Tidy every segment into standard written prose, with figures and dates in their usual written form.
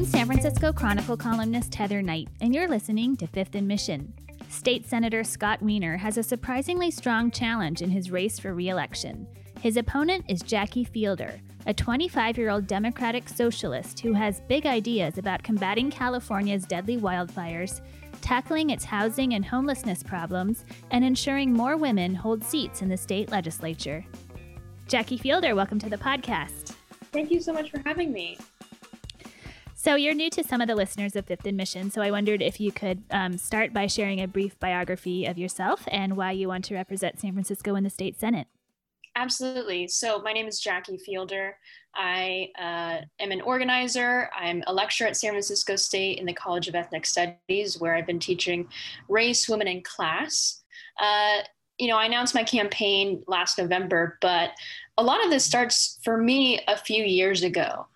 I'm San Francisco Chronicle columnist Heather Knight, and you're listening to Fifth in Mission. State Senator Scott Weiner has a surprisingly strong challenge in his race for re-election. His opponent is Jackie Fielder, a 25-year-old Democratic socialist who has big ideas about combating California's deadly wildfires, tackling its housing and homelessness problems, and ensuring more women hold seats in the state legislature. Jackie Fielder, welcome to the podcast. Thank you so much for having me. So you're new to some of the listeners of Fifth in Mission, so I wondered if you could start by sharing a brief biography of yourself and why you want to represent San Francisco in the state Senate. Absolutely. So my name is Jackie Fielder. I am an organizer. I'm a lecturer at San Francisco State in the College of Ethnic Studies, where I've been teaching race, women, and class. I announced my campaign last November, but a lot of this starts for me a few years ago.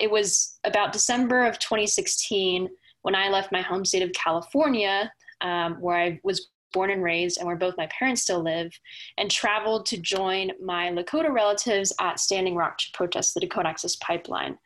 It was about December of 2016 when I left my home state of California, where I was born and raised and where both my parents still live, and traveled to join my Lakota relatives at Standing Rock to protest the Dakota Access Pipeline.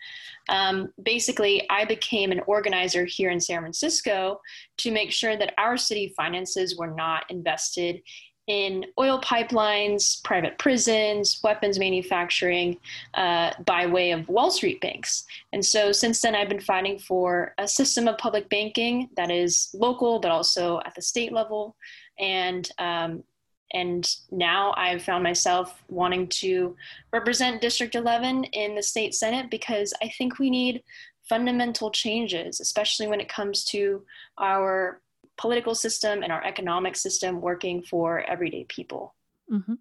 Basically, I became an organizer here in San Francisco to make sure that our city finances were not invested in oil pipelines, private prisons, weapons manufacturing, by way of Wall Street banks. And so since then, I've been fighting for a system of public banking that is local, but also at the state level. And now I've found myself wanting to represent District 11 in the state Senate, because I think we need fundamental changes, especially when it comes to our political system and our economic system working for everyday people. Mm-hmm.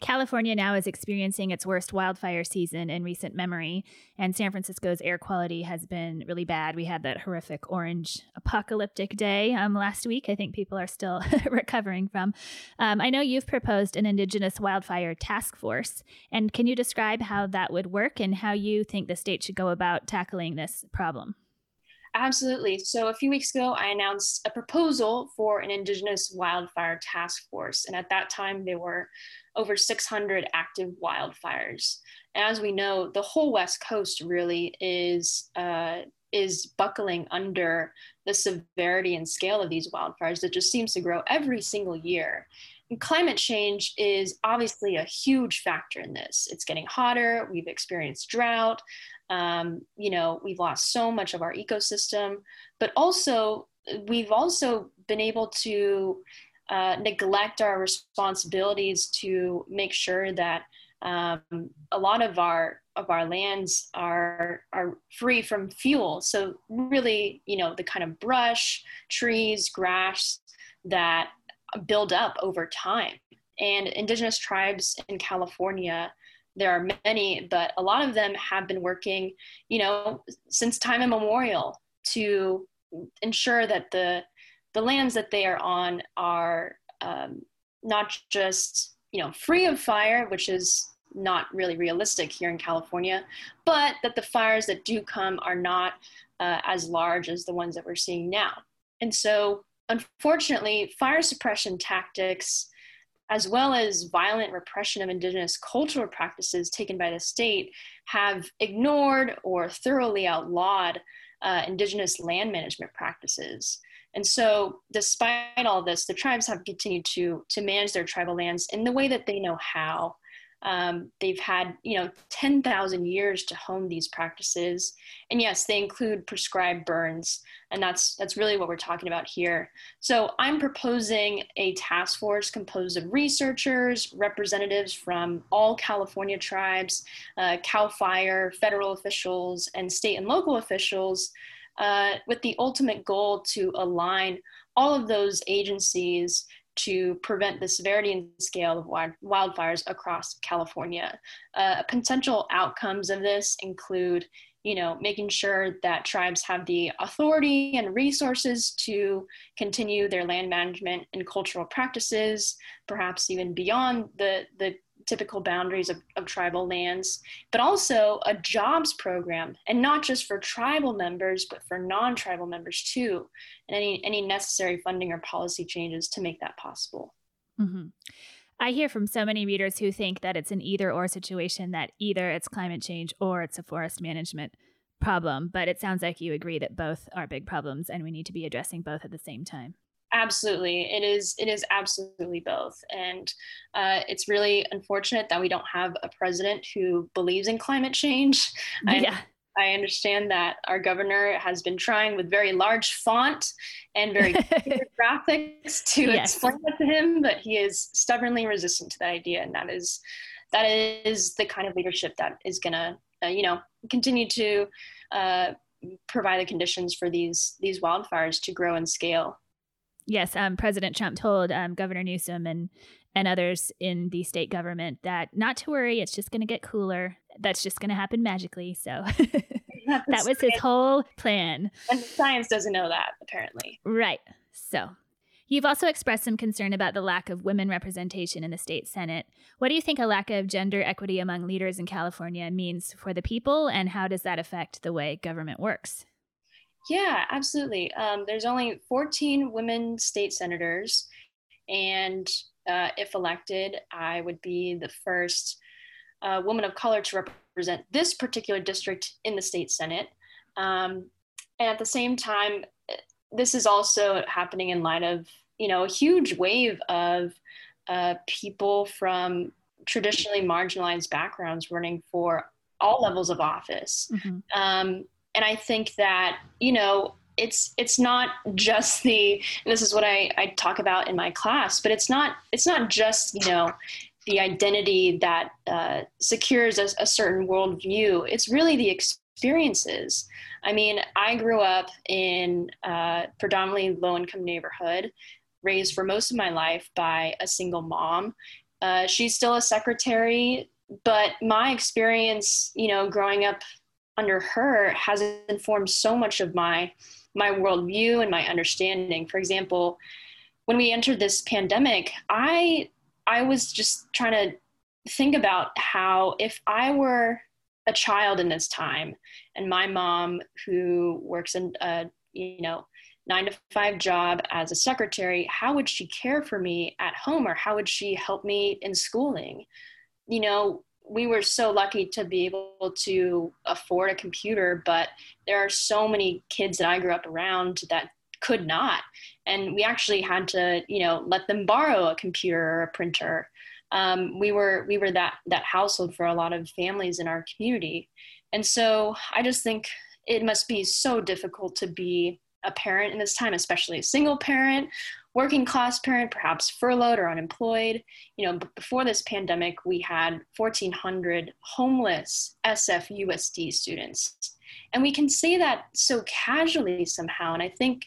California now is experiencing its worst wildfire season in recent memory, and San Francisco's air quality has been really bad. We had that horrific orange apocalyptic day last week. I think people are still recovering from. I know you've proposed an indigenous wildfire task force, and can you describe how that would work and how you think the state should go about tackling this problem? Absolutely. So a few weeks ago, I announced a proposal for an Indigenous Wildfire Task Force. And at that time, there were over 600 active wildfires. And as we know, the whole West Coast really is buckling under the severity and scale of these wildfires that just seems to grow every single year. And climate change is obviously a huge factor in this. It's getting hotter. We've experienced drought. We've lost so much of our ecosystem, but also we've also been able to neglect our responsibilities to make sure that a lot of our lands are free from fuel. So really, the kind of brush, trees, grass that build up over time. And indigenous tribes in California, there are many, but a lot of them have been working, since time immemorial to ensure that the lands that they are on are not just, free of fire, which is not really realistic here in California, but that the fires that do come are not as large as the ones that we're seeing now. And so, unfortunately, fire suppression tactics, as well as violent repression of indigenous cultural practices taken by the state, have ignored or thoroughly outlawed indigenous land management practices. And so despite all this, the tribes have continued to manage their tribal lands in the way that they know how. They've had, 10,000 years to hone these practices. And yes, they include prescribed burns. And that's really what we're talking about here. So I'm proposing a task force composed of researchers, representatives from all California tribes, CAL FIRE, federal officials, and state and local officials, with the ultimate goal to align all of those agencies to prevent the severity and scale of wildfires across California. Potential outcomes of this include, making sure that tribes have the authority and resources to continue their land management and cultural practices, perhaps even beyond the typical boundaries of tribal lands, but also a jobs program, and not just for tribal members, but for non-tribal members too, and any necessary funding or policy changes to make that possible. Mm-hmm. I hear from so many readers who think that it's an either-or situation, that either it's climate change or it's a forest management problem, but it sounds like you agree that both are big problems and we need to be addressing both at the same time. Absolutely. It is absolutely both. And it's really unfortunate that we don't have a president who believes in climate change. Yeah. I understand that our governor has been trying with very large font and very graphics to explain that to him, but he is stubbornly resistant to that idea. And that is the kind of leadership that is going to, continue to provide the conditions for these wildfires to grow and scale. Yes, President Trump told Governor Newsom and others in the state government that not to worry, it's just going to get cooler. That's just going to happen magically. So that was his whole plan. And science doesn't know that, apparently. Right. So you've also expressed some concern about the lack of women representation in the state Senate. What do you think a lack of gender equity among leaders in California means for the people, and how does that affect the way government works? Yeah, absolutely. There's only 14 women state senators, and if elected, I would be the first woman of color to represent this particular district in the state Senate. And at the same time, this is also happening in light of, a huge wave of people from traditionally marginalized backgrounds running for all levels of office. Mm-hmm. And I think that, it's not just this is what I talk about in my class, but it's not just, the identity that secures a certain worldview. It's really the experiences. I mean, I grew up in a predominantly low-income neighborhood, raised for most of my life by a single mom. She's still a secretary, but my experience, growing up under her has informed so much of my worldview and my understanding. For example, when we entered this pandemic, I was just trying to think about how if I were a child in this time and my mom, who works in a 9-to-5 job as a secretary, how would she care for me at home, or how would she help me in schooling? We were so lucky to be able to afford a computer, but there are so many kids that I grew up around that could not. And we actually had to, let them borrow a computer or a printer. We were that household for a lot of families in our community. And so I just think it must be so difficult to be a parent in this time, especially a single parent, working class parent, perhaps furloughed or unemployed. Before this pandemic, we had 1,400 homeless SFUSD students. And we can say that so casually somehow. And I think,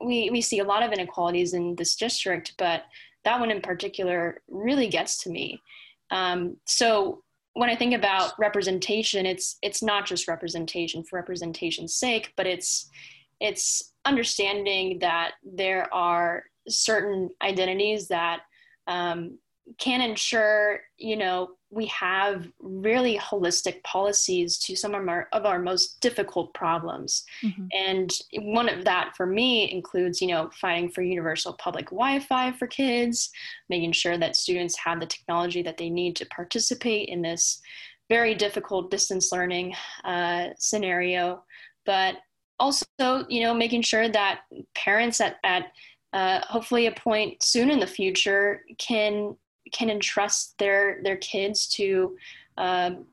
we see a lot of inequalities in this district, but that one in particular really gets to me. So when I think about representation, it's not just representation for representation's sake, but it's understanding that there are certain identities that can ensure, we have really holistic policies to some of our most difficult problems. Mm-hmm. And one of that for me includes, fighting for universal public Wi-Fi for kids, making sure that students have the technology that they need to participate in this very difficult distance learning scenario. But also, making sure that parents at hopefully a point soon in the future can entrust their kids to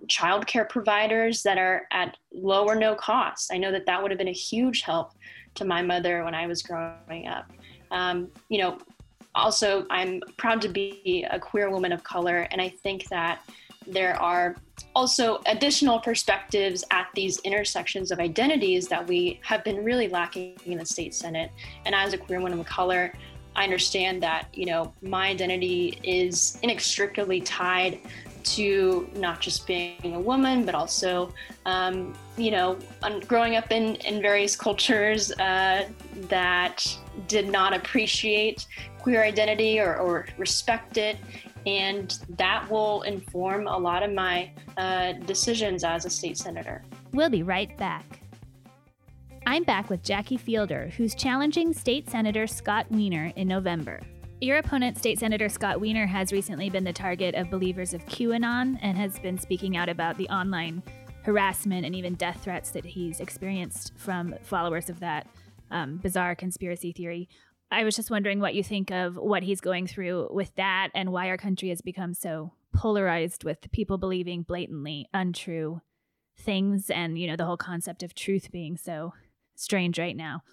childcare providers that are at low or no cost. I know that would have been a huge help to my mother when I was growing up. Also, I'm proud to be a queer woman of color, and I think that there are also additional perspectives at these intersections of identities that we have been really lacking in the state Senate. And as a queer woman of color, I understand that, my identity is inextricably tied to not just being a woman, but also, growing up in various cultures that did not appreciate queer identity or respect it. And that will inform a lot of my decisions as a state senator. We'll be right back. I'm back with Jackie Fielder, who's challenging State Senator Scott Weiner in November. Your opponent, State Senator Scott Weiner, has recently been the target of believers of QAnon and has been speaking out about the online harassment and even death threats that he's experienced from followers of that bizarre conspiracy theory. I was just wondering what you think of what he's going through with that and why our country has become so polarized with people believing blatantly untrue things and, you know, the whole concept of truth being so strange right now.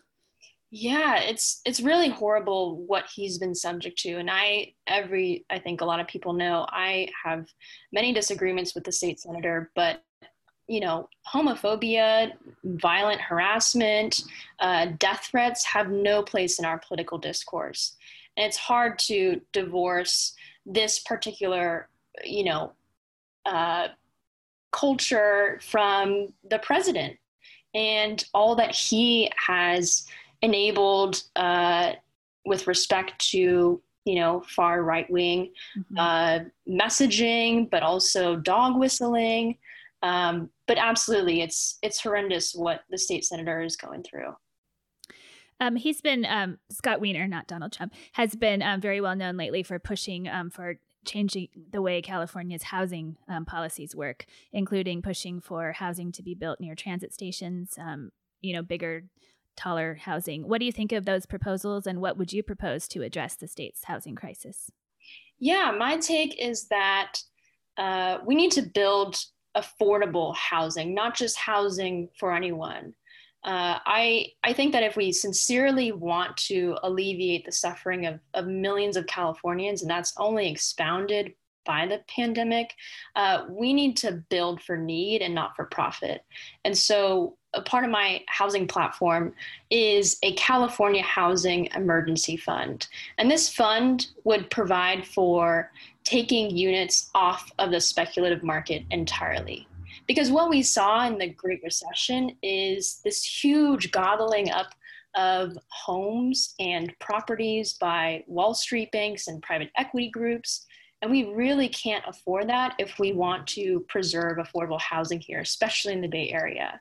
Yeah, it's really horrible what he's been subject to. And I think a lot of people know, I have many disagreements with the state senator, but, you know, homophobia, violent harassment, death threats have no place in our political discourse. And it's hard to divorce this particular, you know, culture from the president and all that he has enabled with respect to, you know, far right wing messaging, but also dog whistling. But absolutely, it's horrendous what the state senator is going through. He's been, Scott Weiner, not Donald Trump, has been very well known lately for pushing for changing the way California's housing policies work, including pushing for housing to be built near transit stations, you know, bigger, taller housing. What do you think of those proposals, and what would you propose to address the state's housing crisis? Yeah, my take is that we need to build affordable housing, not just housing for anyone. I think that if we sincerely want to alleviate the suffering of millions of Californians, and that's only expounded by the pandemic, we need to build for need and not for profit. And so a part of my housing platform is a California Housing Emergency Fund. And this fund would provide for taking units off of the speculative market entirely. Because what we saw in the Great Recession is this huge gobbling up of homes and properties by Wall Street banks and private equity groups. And we really can't afford that if we want to preserve affordable housing here, especially in the Bay Area.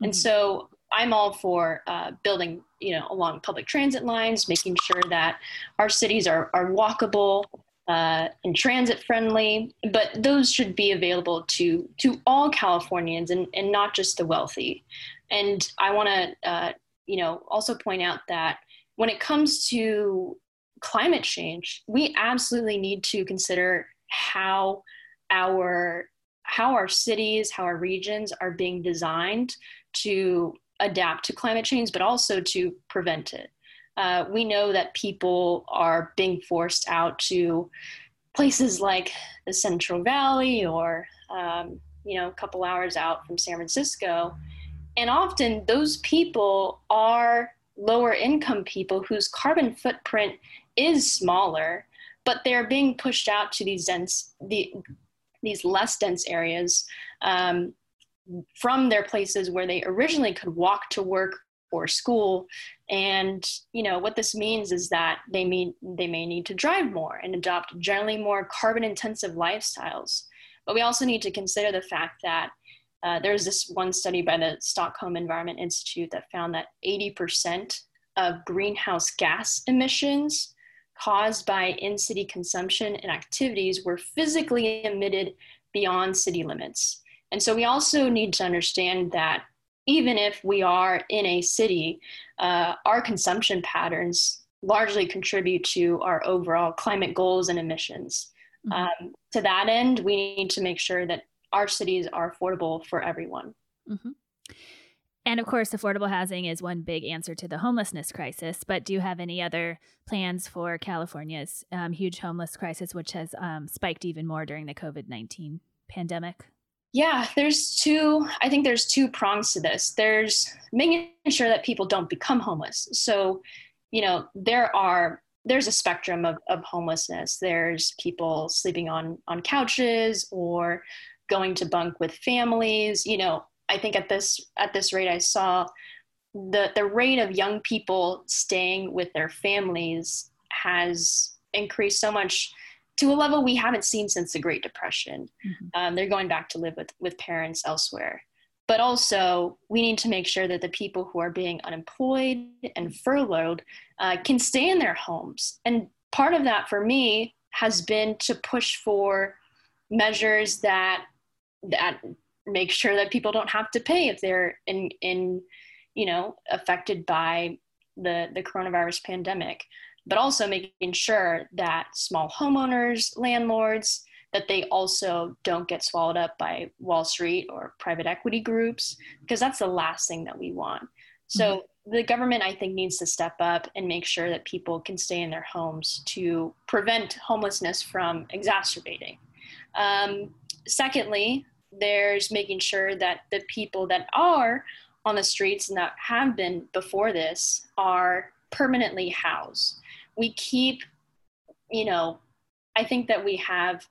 And so I'm all for building, you know, along public transit lines, making sure that our cities are walkable and transit friendly, but those should be available to all Californians and not just the wealthy. And I want to, you know, also point out that when it comes to climate change, we absolutely need to consider how our cities, how our regions are being designed to adapt to climate change, but also to prevent it. We know that people are being forced out to places like the Central Valley or, you know, a couple hours out from San Francisco. And often those people are lower income people whose carbon footprint is smaller, but they're being pushed out to these less dense areas from their places where they originally could walk to work or school. And, you know, what this means is that they may need to drive more and adopt generally more carbon intensive lifestyles. But we also need to consider the fact that there's this one study by the Stockholm Environment Institute that found that 80% of greenhouse gas emissions caused by in-city consumption and activities were physically emitted beyond city limits. And so we also need to understand that even if we are in a city, our consumption patterns largely contribute to our overall climate goals and emissions. To that end, we need to make sure that our cities are affordable for everyone. Mm-hmm. And of course, affordable housing is one big answer to the homelessness crisis. But do you have any other plans for California's huge homeless crisis, which has spiked even more during the COVID-19 pandemic? Yeah, there's two prongs to this. There's making sure that people don't become homeless. So, you know, there's a spectrum of homelessness. There's people sleeping on couches or going to bunk with families. You know, I think at this rate, I saw the rate of young people staying with their families has increased so much to a level we haven't seen since the Great Depression. They're going back to live with parents elsewhere. But also, we need to make sure that the people who are being unemployed and furloughed can stay in their homes. And part of that for me has been to push for measures that make sure that people don't have to pay if they're in affected by the coronavirus pandemic, but also making sure that small homeowners, landlords, that they also don't get swallowed up by Wall Street or private equity groups, because that's the last thing that we want. So the government, I think, needs to step up and make sure that people can stay in their homes to prevent homelessness from exacerbating. Secondly, there's making sure that the people that are on the streets and that have been before this are permanently housed. We keep, I think that we have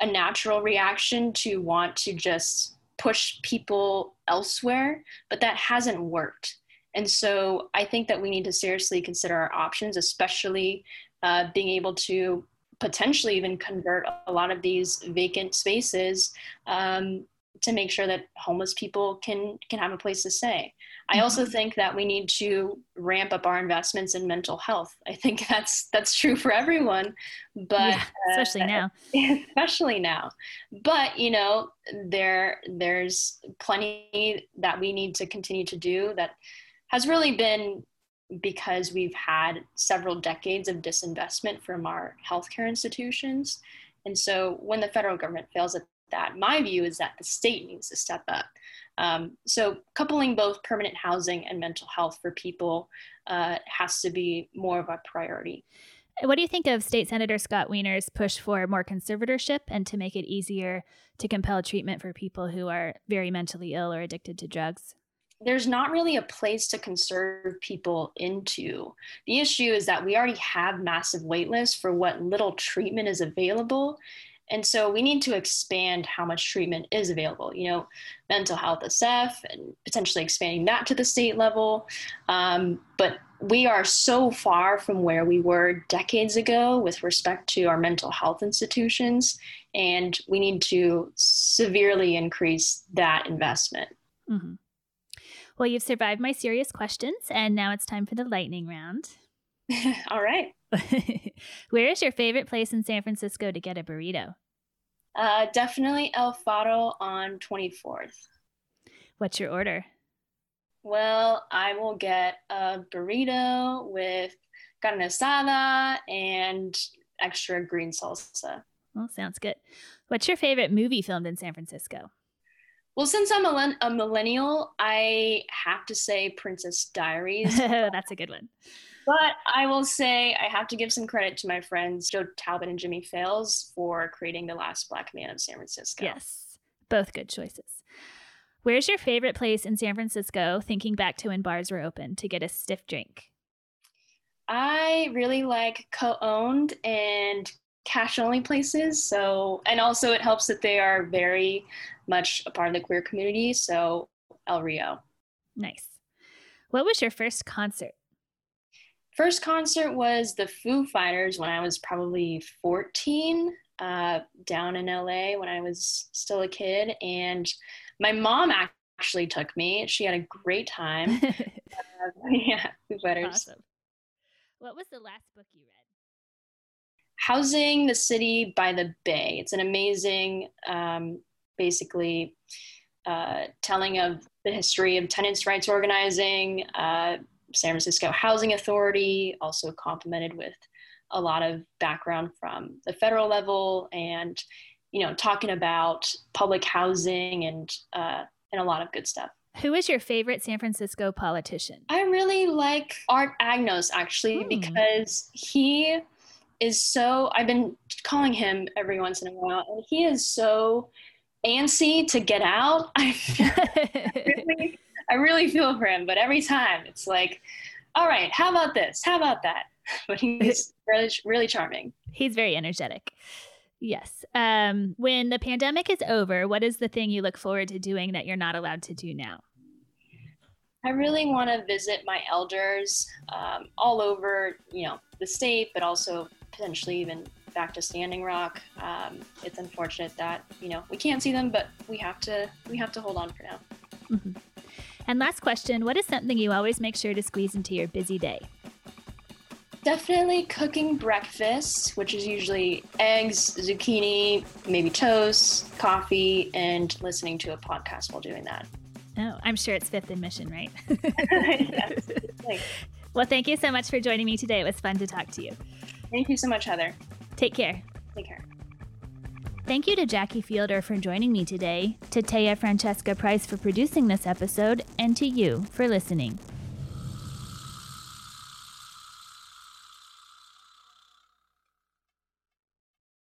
a natural reaction to want to just push people elsewhere, but that hasn't worked. And so I think that we need to seriously consider our options, especially being able to potentially even convert a lot of these vacant spaces to make sure that homeless people can have a place to stay. I also think that we need to ramp up our investments in mental health. I think that's true for everyone, but yeah, especially now. But there's plenty that we need to continue to do that has really been because we've had several decades of disinvestment from our healthcare institutions. And so when the federal government fails at that, my view is that the state needs to step up. So coupling both permanent housing and mental health for people has to be more of a priority. What do you think of State Senator Scott Weiner's push for more conservatorship and to make it easier to compel treatment for people who are very mentally ill or addicted to drugs? There's not really a place to conserve people into. The issue is that we already have massive wait lists for what little treatment is available. And so we need to expand how much treatment is available, Mental Health SF and potentially expanding that to the state level. But we are so far from where we were decades ago with respect to our mental health institutions, and we need to severely increase that investment. Mm-hmm. Well, you've survived my serious questions, and now it's time for the lightning round. All right. Where is your favorite place in San Francisco to get a burrito? Definitely El Faro on 24th. What's your order? Well, I will get a burrito with carne asada and extra green salsa. Well, sounds good. What's your favorite movie filmed in San Francisco? Well, since I'm a millennial, I have to say Princess Diaries. That's a good one. But I will say I have to give some credit to my friends Joe Talbot and Jimmy Fails for creating The Last Black Man of San Francisco. Yes, both good choices. Where's your favorite place in San Francisco, thinking back to when bars were open, to get a stiff drink? I really like co-owned and cash-only places. So, and also it helps that they are very much a part of the queer community. So El Rio. Nice. What was your first concert? First concert was the Foo Fighters when I was probably 14, down in LA when I was still a kid. And my mom actually took me. She had a great time. Foo Fighters. Awesome. What was the last book you read? Housing the City by the Bay. It's an amazing, telling of the history of tenants' rights organizing, San Francisco Housing Authority, also complemented with a lot of background from the federal level and, talking about public housing and a lot of good stuff. Who is your favorite San Francisco politician? I really like Art Agnos, actually, because he is so, I've been calling him every once in a while, and he is so antsy to get out. I really feel for him, but every time it's like, all right, how about this? How about that? But he's really, really charming. He's very energetic. Yes. When the pandemic is over, what is the thing you look forward to doing that you're not allowed to do now? I really want to visit my elders all over, the state, but also potentially even back to Standing Rock. It's unfortunate that, we can't see them, but we have to hold on for now. Mm-hmm. And last question, what is something you always make sure to squeeze into your busy day? Definitely cooking breakfast, which is usually eggs, zucchini, maybe toast, coffee, and listening to a podcast while doing that. Oh, I'm sure it's Fifth and Mission, right? Yes. Well, thank you so much for joining me today. It was fun to talk to you. Thank you so much, Heather. Take care. Take care. Thank you to Jackie Fielder for joining me today, to Taya Francesca Price for producing this episode, and to you for listening.